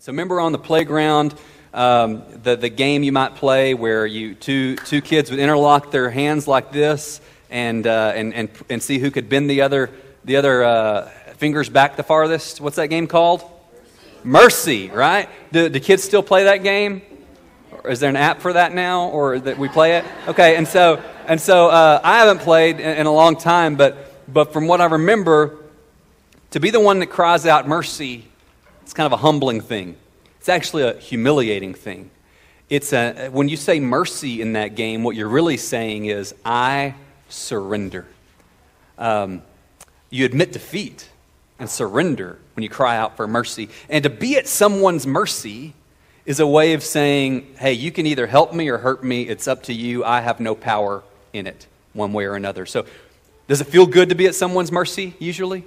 So remember on the playground, the game you might play where you two kids would interlock their hands like this and see who could bend the other fingers back the farthest. What's that game called? Mercy, right? Do kids still play that game? Or is there an app for that now, or that we play it? Okay, and so I haven't played in a long time, but from what I remember, to be the one that cries out mercy. It's kind of a humbling thing. It's actually a humiliating thing. When you say mercy in that game, what you're really saying is, I surrender. You admit defeat and surrender when you cry out for mercy. And to be at someone's mercy is a way of saying, hey, you can either help me or hurt me. It's up to you. I have no power in it one way or another. So does it feel good to be at someone's mercy usually?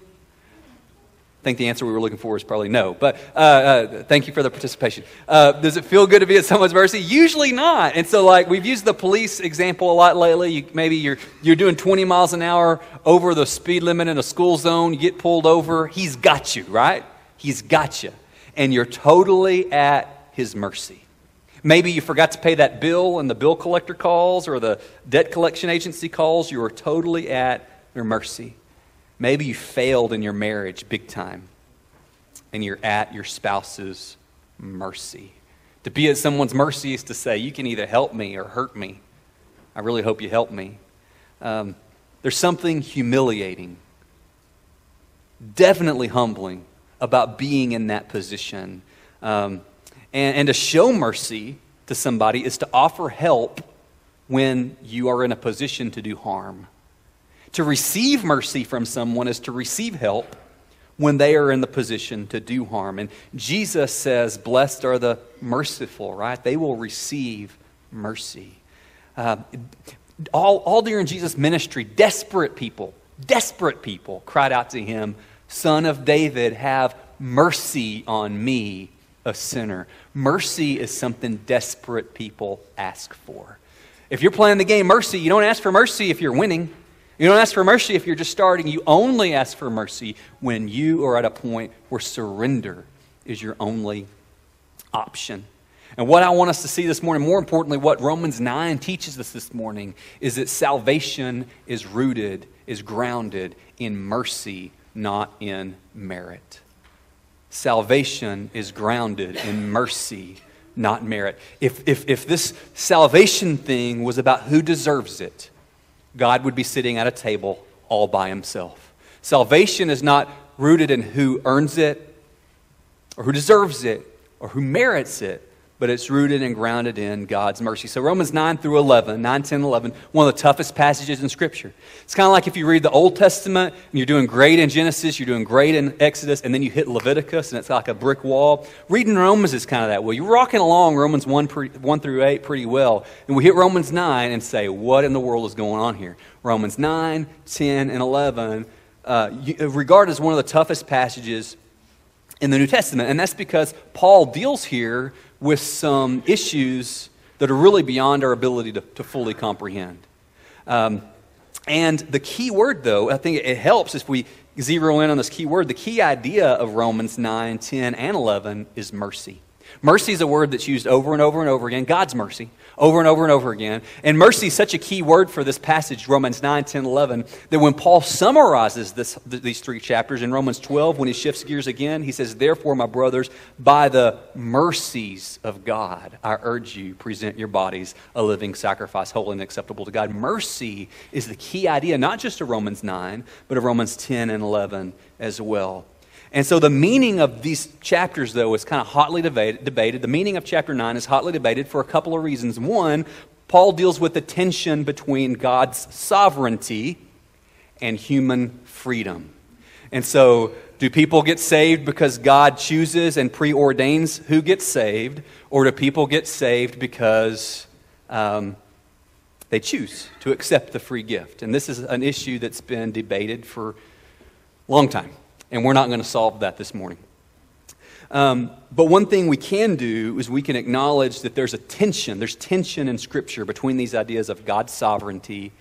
I think the answer we were looking for is probably no, but thank you for the participation. Does it feel good to be at someone's mercy? Usually not. And so, like, we've used the police example a lot lately. You're doing 20 miles an hour over the speed limit in a school zone. You get pulled over. He's got you, right? He's got you. And you're totally at his mercy. Maybe you forgot to pay that bill and the bill collector calls or the debt collection agency calls. You are totally at their mercy. Maybe you failed in your marriage big time, and you're at your spouse's mercy. To be at someone's mercy is to say, you can either help me or hurt me. I really hope you help me. There's something humiliating, definitely humbling, about being in that position. And to show mercy to somebody is to offer help when you are in a position to do harm. To receive mercy from someone is to receive help when they are in the position to do harm. And Jesus says, blessed are the merciful, right? They will receive mercy. All during Jesus' ministry, desperate people cried out to him, Son of David, have mercy on me, a sinner. Mercy is something desperate people ask for. If you're playing the game mercy, you don't ask for mercy if you're winning. You don't ask for mercy if you're just starting. You only ask for mercy when you are at a point where surrender is your only option. And what I want us to see this morning, more importantly, what Romans 9 teaches us this morning, is that salvation is rooted, is grounded in mercy, not in merit. Salvation is grounded in mercy, not merit. If this salvation thing was about who deserves it, God would be sitting at a table all by himself. Salvation is not rooted in who earns it or who deserves it or who merits it, but it's rooted and grounded in God's mercy. So Romans 9, 10, 11, one of the toughest passages in Scripture. It's kind of like if you read the Old Testament and you're doing great in Genesis, you're doing great in Exodus, and then you hit Leviticus and it's like a brick wall. Reading Romans is kind of that way. You're rocking along Romans 1 through 8 pretty well, and we hit Romans 9 and say, what in the world is going on here? Romans 9, 10, and 11, regarded as one of the toughest passages in the New Testament, and that's because Paul deals here with some issues that are really beyond our ability to fully comprehend. And the key word, though, I think it helps if we zero in on this key word. The key idea of Romans 9, 10, and 11 is mercy. Mercy is a word that's used over and over and over again. God's mercy, over and over and over again. And mercy is such a key word for this passage, Romans 9, 10, 11, that when Paul summarizes these three chapters in Romans 12, when he shifts gears again, he says, therefore, my brothers, by the mercies of God, I urge you, present your bodies a living sacrifice, holy and acceptable to God. Mercy is the key idea, not just of Romans 9, but of Romans 10 and 11 as well. And so the meaning of these chapters, though, is kind of hotly debated. The meaning of chapter 9 is hotly debated for a couple of reasons. One, Paul deals with the tension between God's sovereignty and human freedom. And so do people get saved because God chooses and preordains who gets saved, or do people get saved because they choose to accept the free gift? And this is an issue that's been debated for a long time. And we're not going to solve that this morning. But one thing we can do is we can acknowledge that there's a tension. There's tension in Scripture between these ideas of God's sovereignty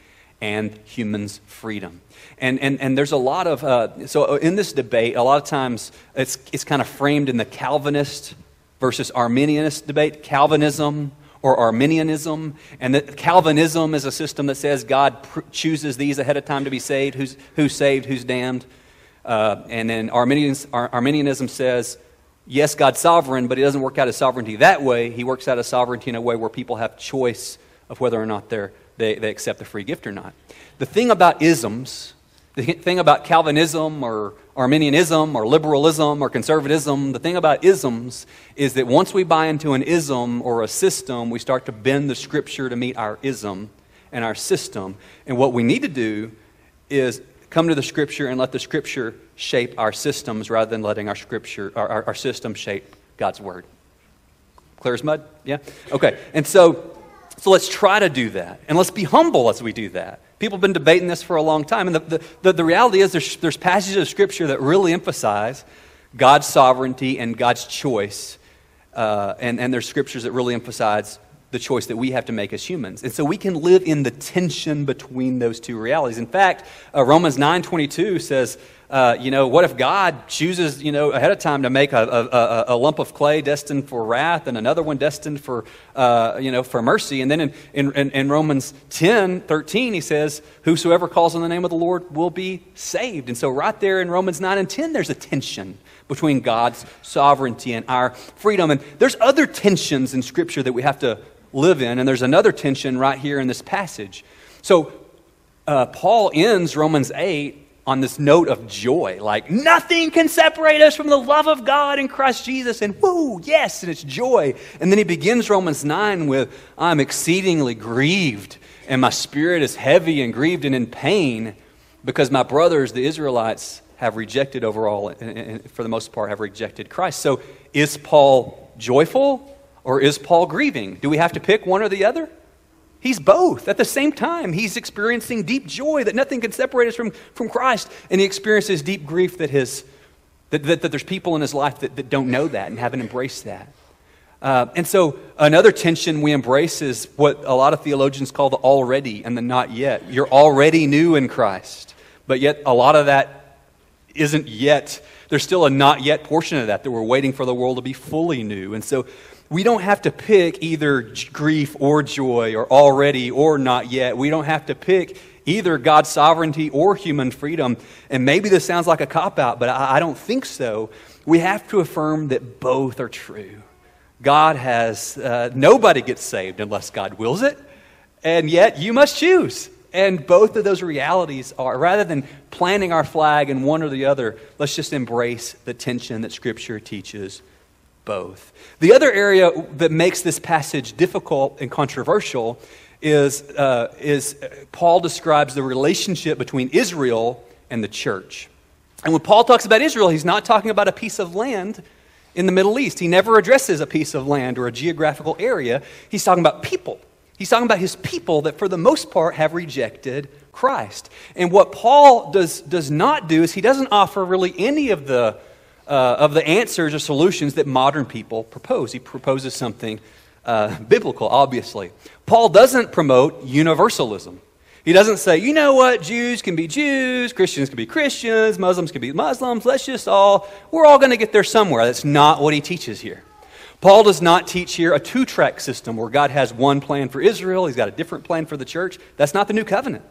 and humans' freedom. And there's a lot of so in this debate, a lot of times it's kind of framed in the Calvinist versus Arminianist debate, Calvinism or Arminianism. And that Calvinism is a system that says God chooses these ahead of time to be saved, who's saved, who's damned. And then Arminianism says, yes, God's sovereign, but he doesn't work out his sovereignty that way. He works out his sovereignty in a way where people have choice of whether or not they accept the free gift or not. The thing about isms, the thing about Calvinism or Arminianism or liberalism or conservatism, the thing about isms is that once we buy into an ism or a system, we start to bend the scripture to meet our ism and our system. And what we need to do is come to the scripture and let the scripture shape our systems rather than letting our system shape God's word. Clear as mud? Yeah? Okay. And so let's try to do that. And let's be humble as we do that. People have been debating this for a long time. And the reality is there's passages of scripture that really emphasize God's sovereignty and God's choice. And there's scriptures that really emphasize the choice that we have to make as humans. And so we can live in the tension between those two realities. In fact, Romans 9:22 says, what if God chooses, ahead of time to make a lump of clay destined for wrath and another one destined for mercy? And then in Romans 10:13, he says, whosoever calls on the name of the Lord will be saved. And so right there in Romans 9 and 10, there's a tension between God's sovereignty and our freedom. And there's other tensions in Scripture that we have to live in, and there's another tension right here in this passage. So Paul ends Romans 8 on this note of joy, like nothing can separate us from the love of God in Christ Jesus, and woo, yes, and it's joy. And then he begins Romans 9 with, I'm exceedingly grieved, and my spirit is heavy and grieved and in pain, because my brothers, the Israelites, have rejected overall, and for the most part, have rejected Christ. So is Paul joyful? Or is Paul grieving? Do we have to pick one or the other? He's both. At the same time, he's experiencing deep joy that nothing can separate us from Christ. And he experiences deep grief that there's people in his life that don't know that and haven't embraced that. And so another tension we embrace is what a lot of theologians call the already and the not yet. You're already new in Christ, but yet a lot of that isn't yet. There's still a not yet portion of that we're waiting for the world to be fully new. And so we don't have to pick either grief or joy or already or not yet. We don't have to pick either God's sovereignty or human freedom. And maybe this sounds like a cop-out, but I don't think so. We have to affirm that both are true. God has, nobody gets saved unless God wills it. And yet you must choose. And both of those realities are, rather than planting our flag in one or the other, let's just embrace the tension that Scripture teaches both. The other area that makes this passage difficult and controversial is Paul describes the relationship between Israel and the church. And when Paul talks about Israel, he's not talking about a piece of land in the Middle East. He never addresses a piece of land or a geographical area. He's talking about people. He's talking about his people that for the most part have rejected Christ. And what Paul does not do is he doesn't offer really any of the answers or solutions that modern people propose. He proposes something biblical, obviously. Paul doesn't promote universalism. He doesn't say, you know what, Jews can be Jews, Christians can be Christians, Muslims can be Muslims, we're all going to get there somewhere. That's not what he teaches here. Paul does not teach here a two-track system where God has one plan for Israel, he's got a different plan for the church. That's not the new covenant.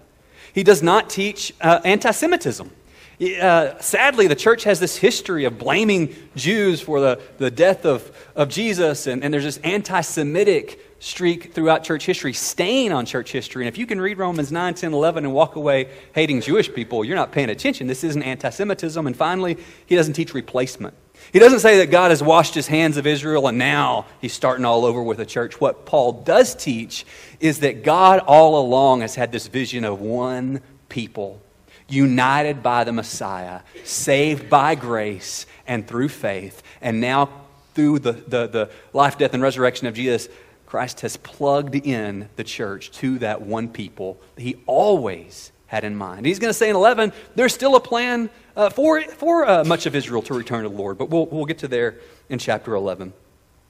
He does not teach anti-Semitism. Sadly, the church has this history of blaming Jews for the death of Jesus, and there's this anti-Semitic streak throughout church history, stain on church history. And if you can read Romans 9, 10, 11, and walk away hating Jewish people, you're not paying attention. This isn't anti-Semitism. And finally, he doesn't teach replacement. He doesn't say that God has washed his hands of Israel and now he's starting all over with a church. What Paul does teach is that God all along has had this vision of one people, united by the Messiah, saved by grace and through faith. And now through the life, death, and resurrection of Jesus, Christ has plugged in the church to that one people he always had in mind. He's going to say in 11, there's still a plan for much of Israel to return to the Lord, but we'll get to there in chapter 11.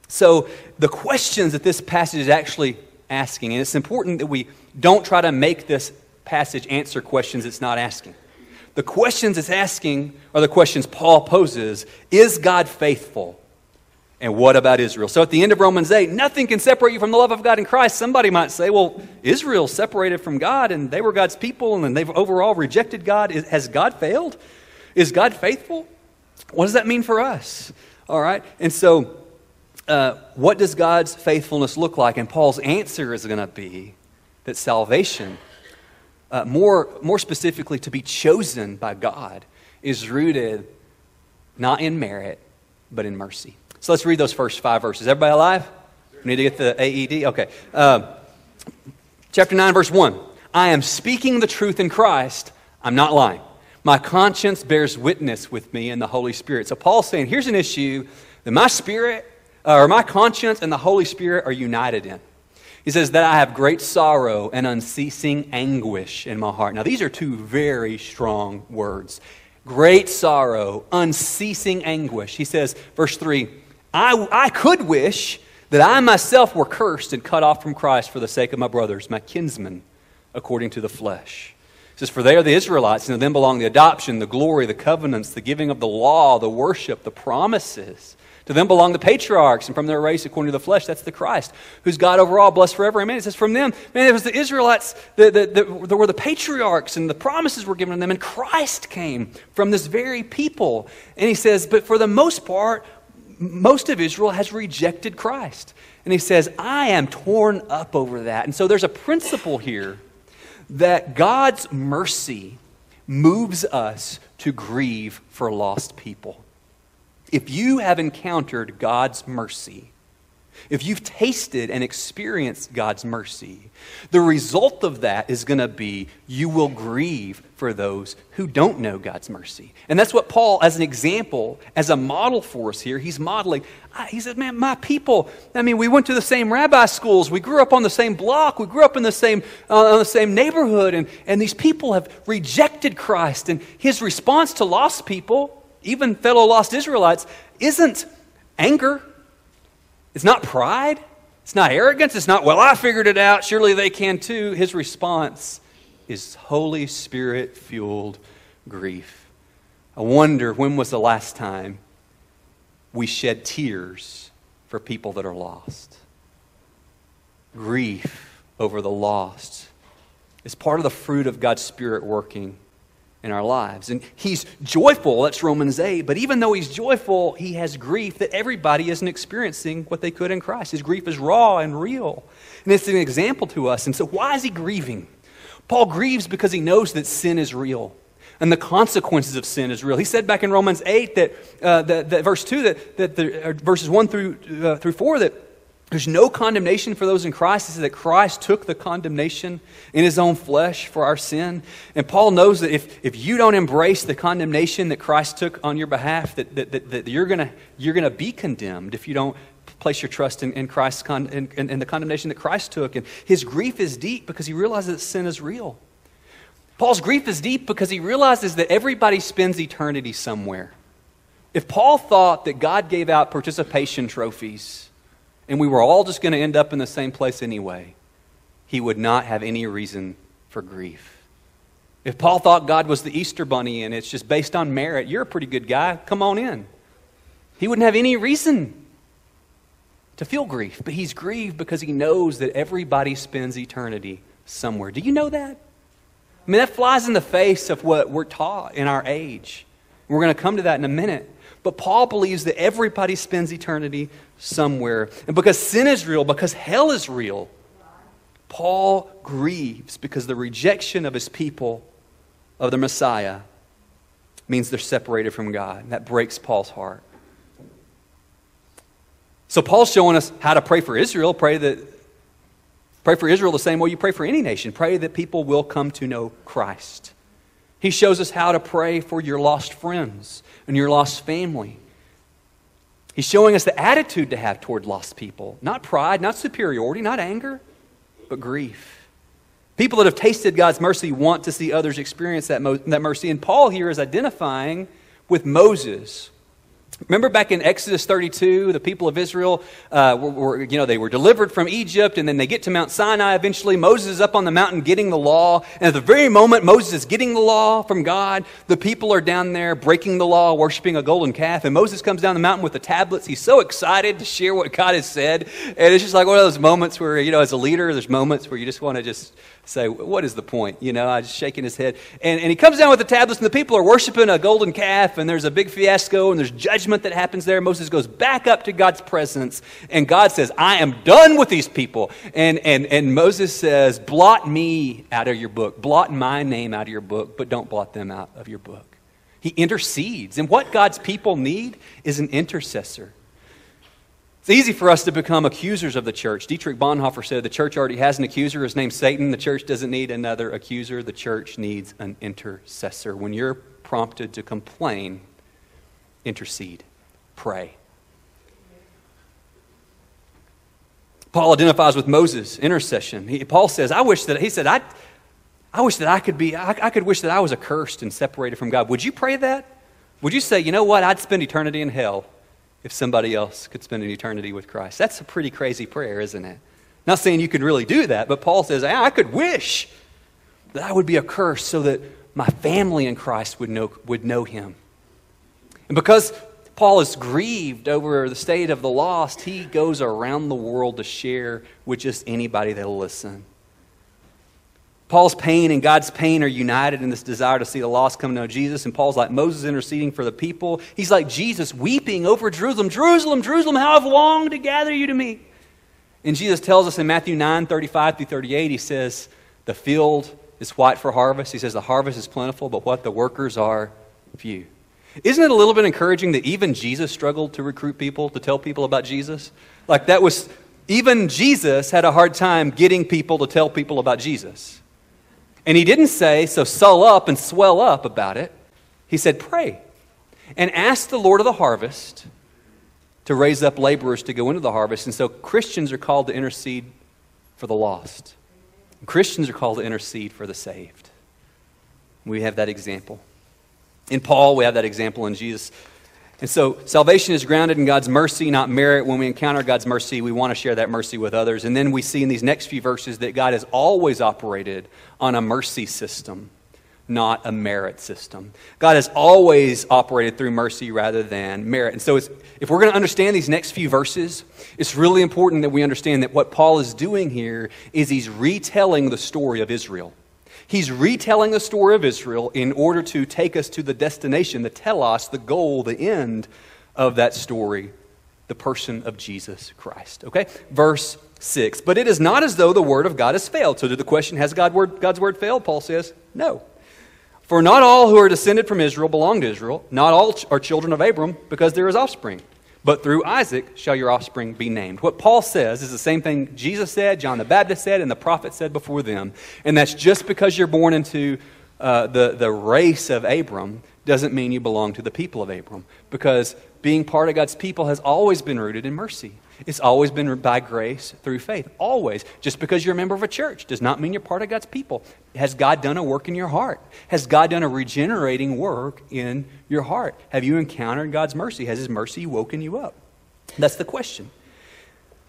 So the questions that this passage is actually asking, and it's important that we don't try to make this passage answer questions it's not asking. The questions it's asking are the questions Paul poses. Is God faithful? And what about Israel? So at the end of Romans 8, nothing can separate you from the love of God in Christ. Somebody might say, well, Israel separated from God, and they were God's people, and then they've overall rejected God. Has God failed? Is God faithful? What does that mean for us? All right? And so what does God's faithfulness look like? And Paul's answer is going to be that salvation, more specifically to be chosen by God, is rooted not in merit, but in mercy. So let's read those first 5 verses. Everybody alive? We need to get the AED? Okay. Chapter 9, verse 1. I am speaking the truth in Christ. I'm not lying. My conscience bears witness with me in the Holy Spirit. So Paul's saying, here's an issue that my spirit, or my conscience and the Holy Spirit are united in. He says that I have great sorrow and unceasing anguish in my heart. Now, these are two very strong words. Great sorrow, unceasing anguish. He says, verse 3, I could wish that I myself were cursed and cut off from Christ for the sake of my brothers, my kinsmen, according to the flesh. He says, for they are the Israelites, and to them belong the adoption, the glory, the covenants, the giving of the law, the worship, the promises. To them belong the patriarchs, and from their race, according to the flesh, that's the Christ, who's God overall, blessed forever. Amen. It says, from them, man, it was the Israelites that were the patriarchs, and the promises were given to them, and Christ came from this very people. And he says, but for the most part, most of Israel has rejected Christ. And he says, I am torn up over that. And so there's a principle here that God's mercy moves us to grieve for lost people. If you have encountered God's mercy, if you've tasted and experienced God's mercy, the result of that is going to be you will grieve for those who don't know God's mercy. And that's what Paul, as an example, as a model for us here, he's modeling. He said, man, my people, I mean, we went to the same rabbi schools. We grew up on the same block. We grew up in the same neighborhood. And these people have rejected Christ. And his response to lost people, even fellow lost Israelites, isn't anger. It's not pride. It's not arrogance. It's not, well, I figured it out. Surely they can too. His response is Holy Spirit-fueled grief. I wonder when was the last time we shed tears for people that are lost. Grief over the lost is part of the fruit of God's Spirit working in our lives. And he's joyful, that's Romans 8, but even though he's joyful, he has grief that everybody isn't experiencing what they could in Christ. His grief is raw and real, and it's an example to us. And so why is he grieving? Paul grieves because he knows that sin is real, and the consequences of sin is real. He said back in Romans 8 that verse 2, that verses 1 through 4, that there's no condemnation for those in Christ. It says that Christ took the condemnation in his own flesh for our sin. And Paul knows that if you don't embrace the condemnation that Christ took on your behalf, that you're gonna be condemned if you don't place your trust in the condemnation that Christ took. And his grief is deep because he realizes that sin is real. Paul's grief is deep because he realizes that everybody spends eternity somewhere. If Paul thought that God gave out participation trophies, and we were all just going to end up in the same place anyway, he would not have any reason for grief. If Paul thought God was the Easter Bunny and it's just based on merit, you're a pretty good guy, come on in, he wouldn't have any reason to feel grief. But he's grieved because he knows that everybody spends eternity somewhere. Do you know that? I mean, that flies in the face of what we're taught in our age. We're going to come to that in a minute. But Paul believes that everybody spends eternity somewhere. And because sin is real, because hell is real, Paul grieves because the rejection of his people, of the Messiah, means they're separated from God. And that breaks Paul's heart. So Paul's showing us how to pray for Israel. Pray for Israel the same way you pray for any nation. Pray that people will come to know Christ. He shows us how to pray for your lost friends and your lost family. He's showing us the attitude to have toward lost people. Not pride, not superiority, not anger, but grief. People that have tasted God's mercy want to see others experience that mercy. And Paul here is identifying with Moses Remember back in Exodus 32, the people of Israel, they were delivered from Egypt, and then they get to Mount Sinai eventually. Moses is up on the mountain getting the law, and at the very moment Moses is getting the law from God, the people are down there breaking the law, worshiping a golden calf, and Moses comes down the mountain with the tablets. He's so excited to share what God has said, and it's just like one of those moments where, as a leader, there's moments where you just want to just say, what is the point? I just shaking his head. And he comes down with the tablets, and the people are worshiping a golden calf, and there's a big fiasco, and there's judgment that happens there. Moses goes back up to God's presence, and God says, I am done with these people. And Moses says, blot me out of your book. Blot my name out of your book, but don't blot them out of your book. He intercedes. And what God's people need is an intercessor. It's easy for us to become accusers of the church. Dietrich Bonhoeffer said the church already has an accuser. His name's Satan. The church doesn't need another accuser. The church needs an intercessor. When you're prompted to complain, intercede, pray. Paul identifies with Moses' intercession. Paul says, I could wish that I was accursed and separated from God. Would you pray that? Would you say, I'd spend eternity in hell if somebody else could spend an eternity with Christ? That's a pretty crazy prayer, isn't it? Not saying you can really do that, but Paul says, I could wish that I would be accursed so that my family in Christ would know him. And because Paul is grieved over the state of the lost, he goes around the world to share with just anybody that'll listen. Paul's pain and God's pain are united in this desire to see the lost come to know Jesus. And Paul's like Moses interceding for the people. He's like Jesus weeping over Jerusalem. Jerusalem, Jerusalem, how I've longed to gather you to me. And Jesus tells us in Matthew 9:35-38, he says, the field is white for harvest. He says, the harvest is plentiful, but what? The workers are few. Isn't it a little bit encouraging that even Jesus struggled to recruit people, to tell people about Jesus? Like that was, even Jesus had a hard time getting people to tell people about Jesus. And he didn't say, so sull up and swell up about it. He said, pray and ask the Lord of the harvest to raise up laborers to go into the harvest. And so Christians are called to intercede for the lost. Christians are called to intercede for the saved. We have that example in Paul. We have that example in Jesus. And so salvation is grounded in God's mercy, not merit. When we encounter God's mercy, we want to share that mercy with others. And then we see in these next few verses that God has always operated on a mercy system, not a merit system. God has always operated through mercy rather than merit. And so if we're going to understand these next few verses, it's really important that we understand that what Paul is doing here is he's retelling the story of Israel. He's retelling the story of Israel in order to take us to the destination, the telos, the goal, the end of that story, the person of Jesus Christ. Okay? Verse 6. But it is not as though the word of God has failed. So to the question, has God's word failed? Paul says, no. For not all who are descended from Israel belong to Israel. Not all are children of Abram because there is offspring. But through Isaac shall your offspring be named. What Paul says is the same thing Jesus said, John the Baptist said, and the prophets said before them. And that's just because you're born into the race of Abram doesn't mean you belong to the people of Abram. Because being part of God's people has always been rooted in mercy. It's always been by grace through faith. Always. Just because you're a member of a church does not mean you're part of God's people. Has God done a work in your heart? Has God done a regenerating work in your heart? Have you encountered God's mercy? Has His mercy woken you up? That's the question.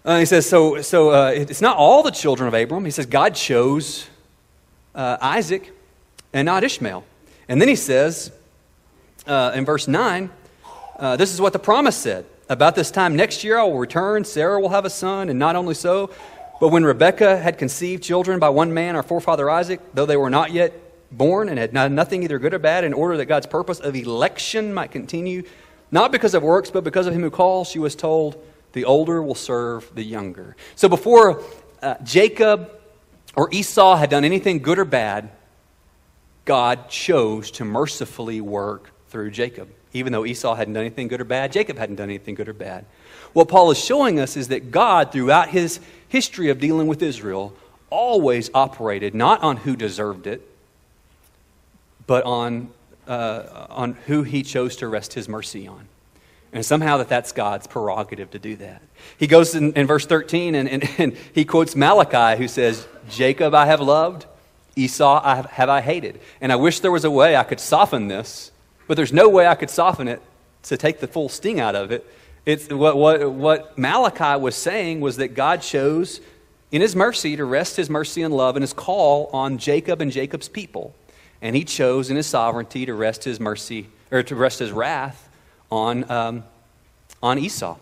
He says, it's not all the children of Abram. He says, God chose Isaac and not Ishmael. And then he says, in verse 9, this is what the promise said. About this time next year I will return, Sarah will have a son, and not only so, but when Rebekah had conceived children by one man, our forefather Isaac, though they were not yet born and had done nothing either good or bad, in order that God's purpose of election might continue, not because of works, but because of him who calls, she was told, the older will serve the younger. So before Jacob or Esau had done anything good or bad, God chose to mercifully work through Jacob. Even though Esau hadn't done anything good or bad, Jacob hadn't done anything good or bad. What Paul is showing us is that God, throughout his history of dealing with Israel, always operated not on who deserved it, but on who he chose to rest his mercy on. And somehow that's God's prerogative to do that. He goes in verse 13 and he quotes Malachi, who says, Jacob I have loved, Esau I have hated. And I wish there was a way I could soften this, but there's no way I could soften it to take the full sting out of it, it's what Malachi was saying was that God chose in his mercy to rest his mercy and love and his call on Jacob and Jacob's people. And he chose in his sovereignty to rest his mercy, or to rest his wrath on Esau.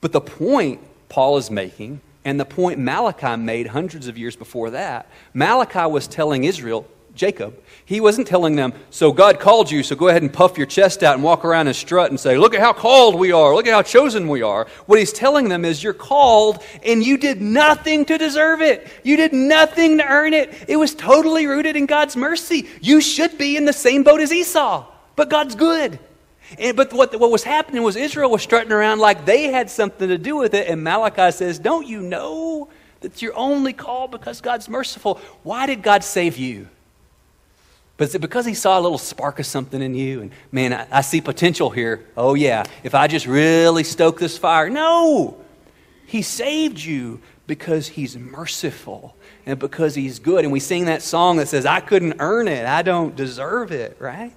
But the point Paul is making, and the point Malachi made hundreds of years before that, Malachi was telling Israel, Jacob, he wasn't telling them, so God called you, so go ahead and puff your chest out and walk around and strut and say, look at how called we are, look at how chosen we are. What he's telling them is, you're called and you did nothing to deserve it. You did nothing to earn it. It was totally rooted in God's mercy. You should be in the same boat as Esau, but God's good. But what was happening was Israel was strutting around like they had something to do with it, and Malachi says, don't you know that you're only called because God's merciful? Why did God save you? But is it because he saw a little spark of something in you? And man, I see potential here. Oh yeah, if I just really stoke this fire. No, he saved you because he's merciful and because he's good. And we sing that song that says, I couldn't earn it. I don't deserve it, right?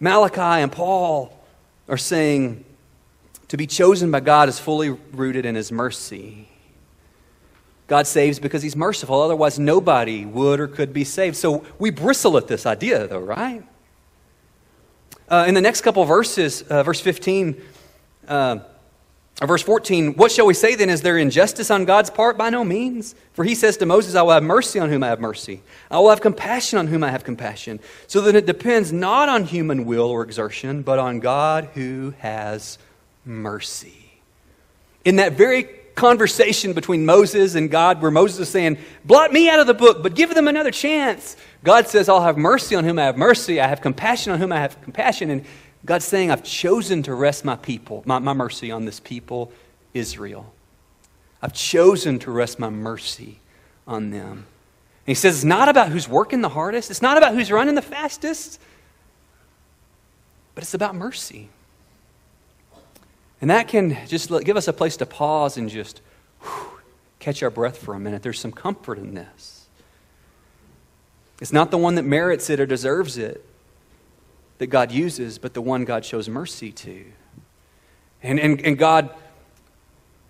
Malachi and Paul are saying to be chosen by God is fully rooted in his mercy. God saves because he's merciful. Otherwise, nobody would or could be saved. So we bristle at this idea, though, right? In the next couple of verses, verse 14, what shall we say then? Is there injustice on God's part? By no means. For he says to Moses, I will have mercy on whom I have mercy. I will have compassion on whom I have compassion. So that it depends not on human will or exertion, but on God who has mercy. In that very conversation between Moses and God, where Moses is saying, blot me out of the book, but give them another chance, God says, I'll have mercy on whom I have mercy. I have compassion on whom I have compassion. And God's saying, I've chosen to rest my people, my mercy on this people, Israel. I've chosen to rest my mercy on them. And he says, it's not about who's working the hardest. It's not about who's running the fastest, but it's about mercy. And that can just give us a place to pause and just catch our breath for a minute. There's some comfort in this. It's not the one that merits it or deserves it that God uses, but the one God shows mercy to. And God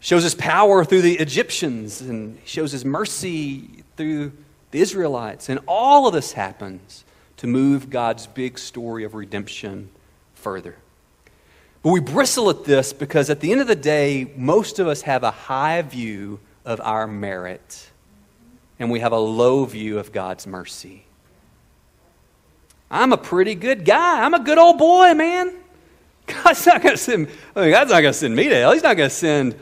shows his power through the Egyptians and shows his mercy through the Israelites. And all of this happens to move God's big story of redemption further. But we bristle at this because at the end of the day, most of us have a high view of our merit and we have a low view of God's mercy. I'm a pretty good guy. I'm a good old boy, man. God's not going to send me to hell. He's not going to send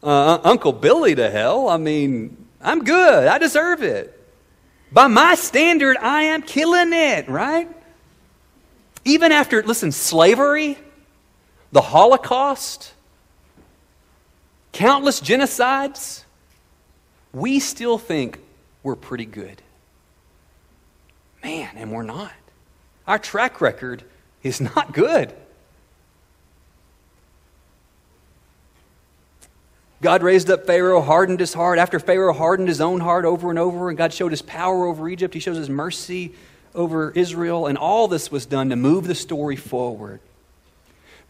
Uncle Billy to hell. I mean, I'm good. I deserve it. By my standard, I am killing it, right? Even after, listen, slavery, the Holocaust, countless genocides, we still think we're pretty good. Man, and we're not. Our track record is not good. God raised up Pharaoh, hardened his heart. After Pharaoh hardened his own heart over and over, and God showed his power over Egypt, he shows his mercy over Israel, and all this was done to move the story forward.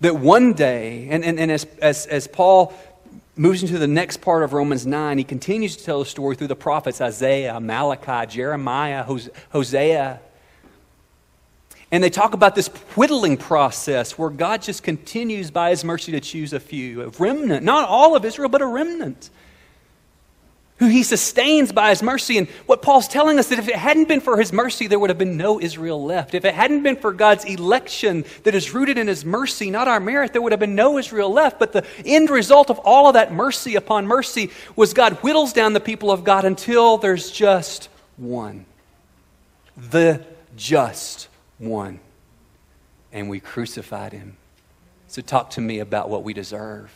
That one day, and as Paul moves into the next part of Romans 9, he continues to tell the story through the prophets, Isaiah, Malachi, Jeremiah, Hosea. And they talk about this whittling process where God just continues by his mercy to choose a few, a remnant, not all of Israel, but a remnant, who he sustains by his mercy. And what Paul's telling us, that if it hadn't been for his mercy, there would have been no Israel left. If it hadn't been for God's election that is rooted in his mercy, not our merit, there would have been no Israel left. But the end result of all of that mercy upon mercy was God whittles down the people of God until there's just one, the just one, and we crucified him. So talk to me about what we deserve.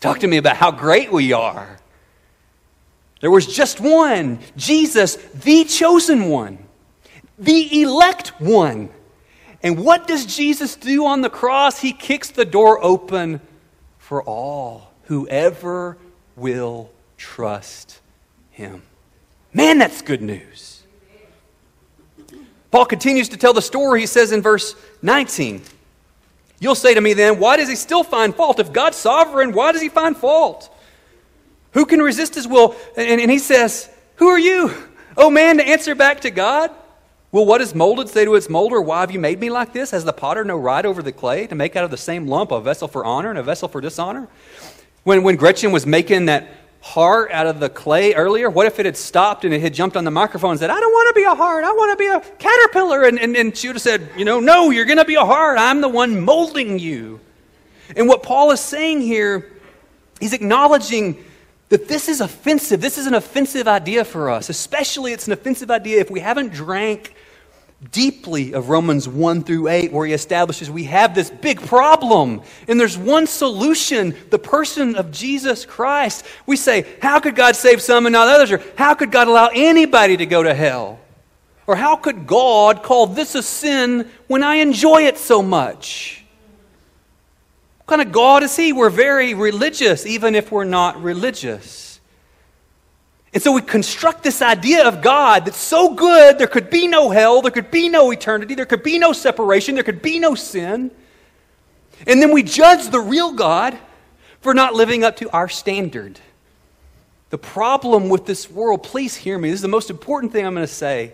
Talk to me about how great we are. There was just one, Jesus, the chosen one, the elect one. And what does Jesus do on the cross? He kicks the door open for all, whoever will trust him. Man, that's good news. Paul continues to tell the story. He says in verse 19, "You'll say to me then, why does he still find fault? If God's sovereign, why does he find fault? Who can resist his will?" And he says, "Who are you, oh man, to answer back to God? Will what is molded say to its molder, why have you made me like this? Has the potter no right over the clay to make out of the same lump a vessel for honor and a vessel for dishonor?" When Gretchen was making that heart out of the clay earlier, what if it had stopped and it had jumped on the microphone and said, "I don't want to be a heart, I want to be a caterpillar"? And she would have said, "No, you're going to be a heart. I'm the one molding you." And what Paul is saying here, he's acknowledging that this is offensive. This is an offensive idea for us. Especially it's an offensive idea if we haven't drank deeply of Romans 1 through 8, where he establishes we have this big problem and there's one solution, the person of Jesus Christ. We say, how could God save some and not others? Or how could God allow anybody to go to hell? Or how could God call this a sin when I enjoy it so much? What kind of God is he? We're very religious, even if we're not religious. And so we construct this idea of God that's so good, there could be no hell, there could be no eternity, there could be no separation, there could be no sin. And then we judge the real God for not living up to our standard. The problem with this world, please hear me, this is the most important thing I'm going to say.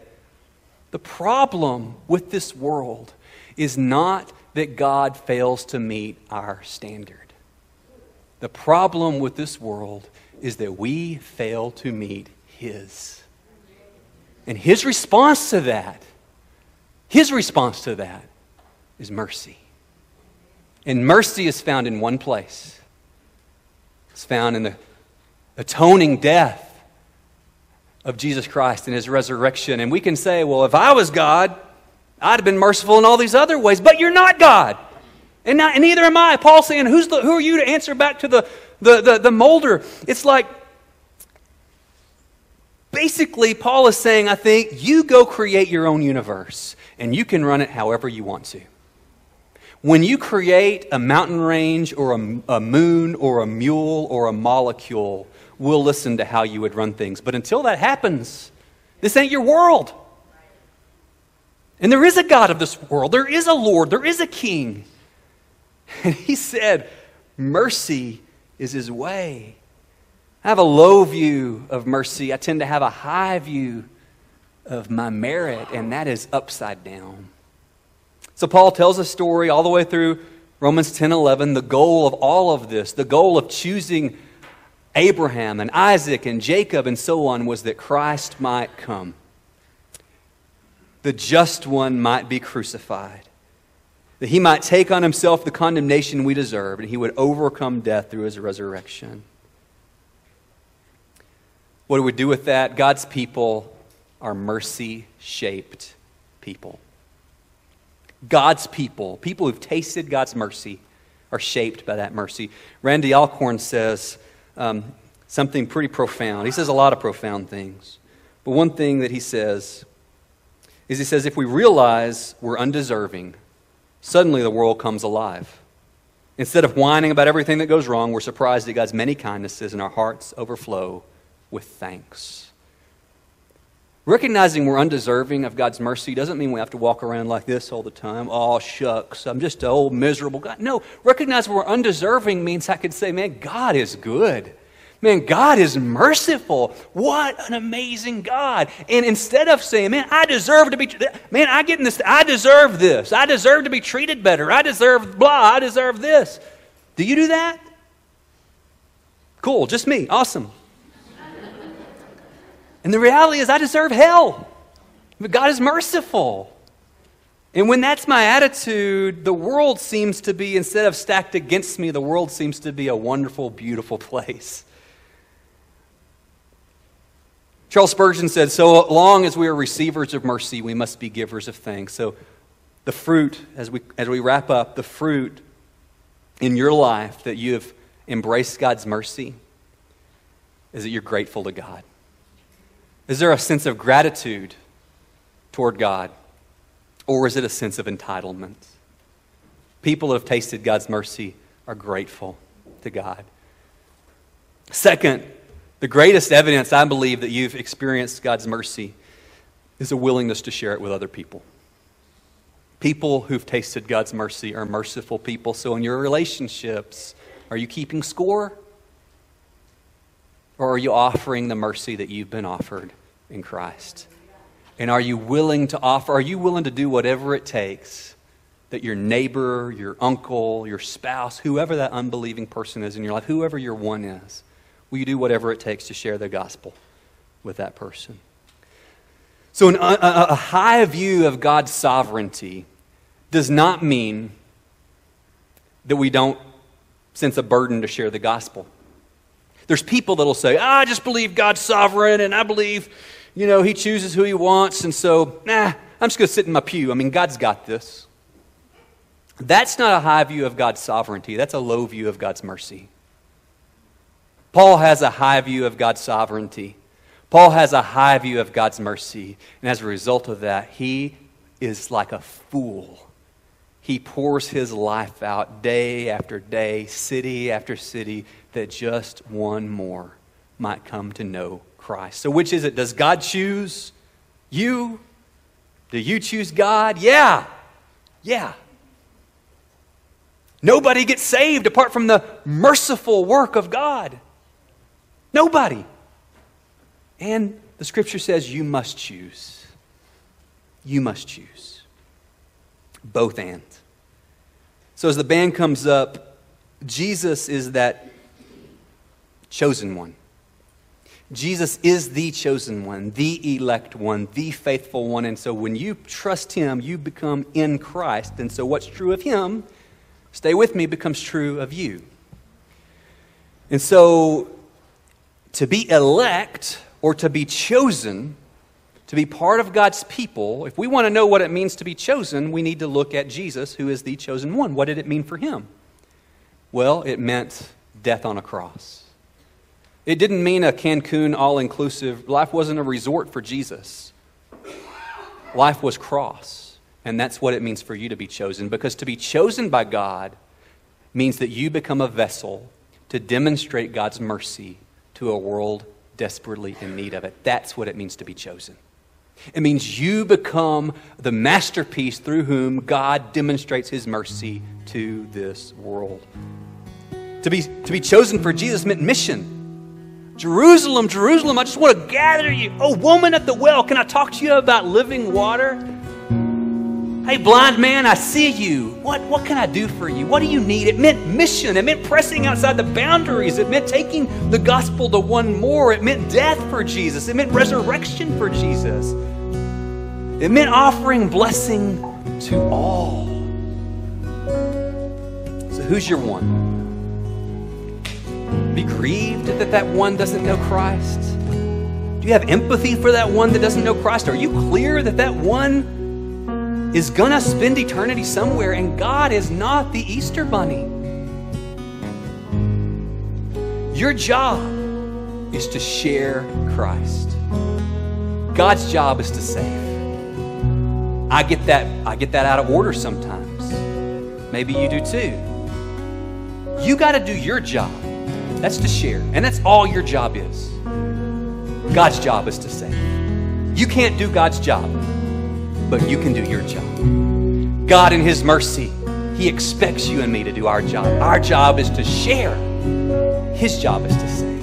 The problem with this world is not that God fails to meet our standard. The problem with this world is that we fail to meet his. And his response to that is mercy. And mercy is found in one place. It's found in the atoning death of Jesus Christ and his resurrection. And we can say, well, if I was God, I'd have been merciful in all these other ways, but you're not God. And neither am I. Paul's saying, who are you to answer back to the molder? It's like, basically, Paul is saying, I think, you go create your own universe, and you can run it however you want to. When you create a mountain range or a moon or a mule or a molecule, we'll listen to how you would run things. But until that happens, this ain't your world. And there is a God of this world. There is a Lord. There is a King. And he said, mercy is his way. I have a low view of mercy. I tend to have a high view of my merit, and that is upside down. So Paul tells a story all the way through Romans 10:11. The goal of all of this, the goal of choosing Abraham and Isaac and Jacob and so on, was that Christ might come. The just one might be crucified, that he might take on himself the condemnation we deserve, and he would overcome death through his resurrection. What do we do with that? God's people are mercy-shaped people. God's people, people who've tasted God's mercy, are shaped by that mercy. Randy Alcorn says something pretty profound. He says a lot of profound things. But one thing that he says is, he says, if we realize we're undeserving, suddenly the world comes alive. Instead of whining about everything that goes wrong, we're surprised at God's many kindnesses, and our hearts overflow with thanks. Recognizing we're undeserving of God's mercy doesn't mean we have to walk around like this all the time. Oh, shucks, I'm just an old miserable guy. No, recognizing we're undeserving means I can say, man, God is good. Man, God is merciful. What an amazing God. And instead of saying, man, I deserve to be, man, I get in this, I deserve this. I deserve to be treated better. I deserve blah, I deserve this. Do you do that? Cool, just me, awesome. And the reality is I deserve hell. But God is merciful. And when that's my attitude, the world seems to be, instead of stacked against me, the world seems to be a wonderful, beautiful place. Charles Spurgeon said, so long as we are receivers of mercy, we must be givers of thanks. So the fruit, as we wrap up, the fruit in your life that you have embraced God's mercy is that you're grateful to God. Is there a sense of gratitude toward God? Or is it a sense of entitlement? People who have tasted God's mercy are grateful to God. Second, the greatest evidence, I believe, that you've experienced God's mercy is a willingness to share it with other people. People who've tasted God's mercy are merciful people. So in your relationships, are you keeping score? Or are you offering the mercy that you've been offered in Christ? And are you willing to offer? Are you willing to do whatever it takes that your neighbor, your uncle, your spouse, whoever that unbelieving person is in your life, whoever your one is, will you do whatever it takes to share the gospel with that person? So a high view of God's sovereignty does not mean that we don't sense a burden to share the gospel. There's people that'll say, I just believe God's sovereign, and I believe, he chooses who he wants, and so, I'm just going to sit in my pew. God's got this. That's not a high view of God's sovereignty. That's a low view of God's mercy. Paul has a high view of God's sovereignty. Paul has a high view of God's mercy, and as a result of that, he is like a fool. He pours his life out day after day, city after city, that just one more might come to know Christ. So which is it? Does God choose you? Do you choose God? Yeah. Nobody gets saved apart from the merciful work of God. Nobody. And the scripture says you must choose. You must choose. Both and. So as the band comes up, Jesus is that chosen one. Jesus is the chosen one, the elect one, the faithful one. And so when you trust him, you become in Christ. And so what's true of him, stay with me, becomes true of you. And so to be elect, or to be chosen, to be part of God's people, if we want to know what it means to be chosen, we need to look at Jesus, who is the chosen one. What did it mean for him? Well, it meant death on a cross. It didn't mean a Cancun all-inclusive. Life wasn't a resort for Jesus. Life was cross, and that's what it means for you to be chosen, because to be chosen by God means that you become a vessel to demonstrate God's mercy to a world desperately in need of it. That's what it means to be chosen. It means you become the masterpiece through whom God demonstrates his mercy to this world. To be chosen for Jesus meant mission. Jerusalem, Jerusalem, I just want to gather you. Oh, woman at the well, can I talk to you about living water? Hey, blind man, I see you. What can I do for you? What do you need? It meant mission. It meant pressing outside the boundaries. It meant taking the gospel to one more. It meant death for Jesus. It meant resurrection for Jesus. It meant offering blessing to all. So who's your one? Be grieved that one doesn't know Christ? Do you have empathy for that one that doesn't know Christ? Are you clear that one is going to spend eternity somewhere, and God is not the Easter Bunny? Your job is to share Christ. God's job is to save. I get that out of order sometimes. Maybe you do too. You got to do your job. That's to share, and that's all your job is. God's job is to save. You can't do God's job, but you can do your job. God, in his mercy, he expects you and me to do our job. Our job is to share. His job is to save.